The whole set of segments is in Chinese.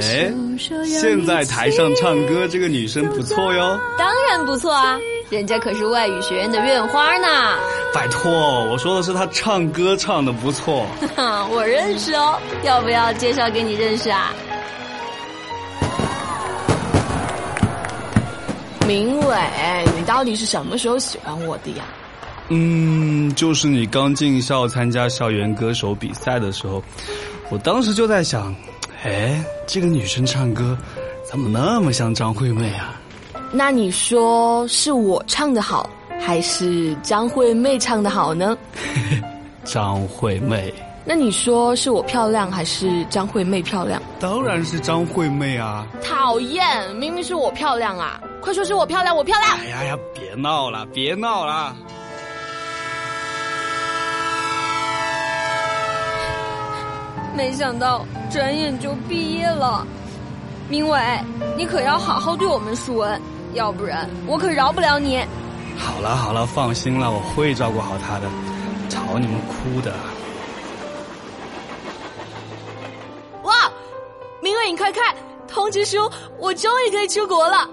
哎，现在台上唱歌这个女生不错哟。当然不错啊，人家可是外语学院的院花呢。拜托，我说的是她唱歌唱得不错。我认识哦，要不要介绍给你认识啊？明伟，你到底是什么时候喜欢我的呀？就是你刚进校参加校园歌手比赛的时候，我当时就在想，哎，这个女生唱歌怎么那么像张惠妹啊？那你说是我唱的好，还是张惠妹唱的好呢？张惠妹。那你说是我漂亮，还是张惠妹漂亮？当然是张惠妹啊。讨厌，明明是我漂亮啊，快说是我漂亮，我漂亮。哎呀呀，别闹了，别闹了。没想到转眼就毕业了，明伟，你可要好好对我们淑文，要不然我可饶不了你。好了好了，放心了，我会照顾好他的，吵你们哭的。哇，明伟你快看，通知书，我终于可以出国了！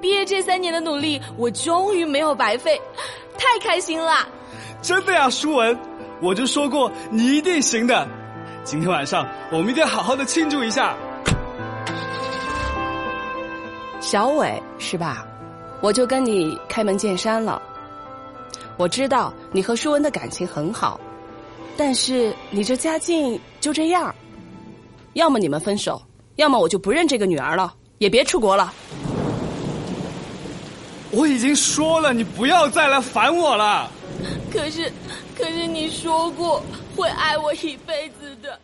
毕业这3年的努力，我终于没有白费，太开心了！真的呀，淑文，我就说过你一定行的。今天晚上我们一定要好好的庆祝一下。小伟是吧？我就跟你开门见山了。我知道你和舒文的感情很好，但是你这家境就这样，要么你们分手，要么我就不认这个女儿了，也别出国了。我已经说了，你不要再来烦我了。可是你说过会爱我一辈子的。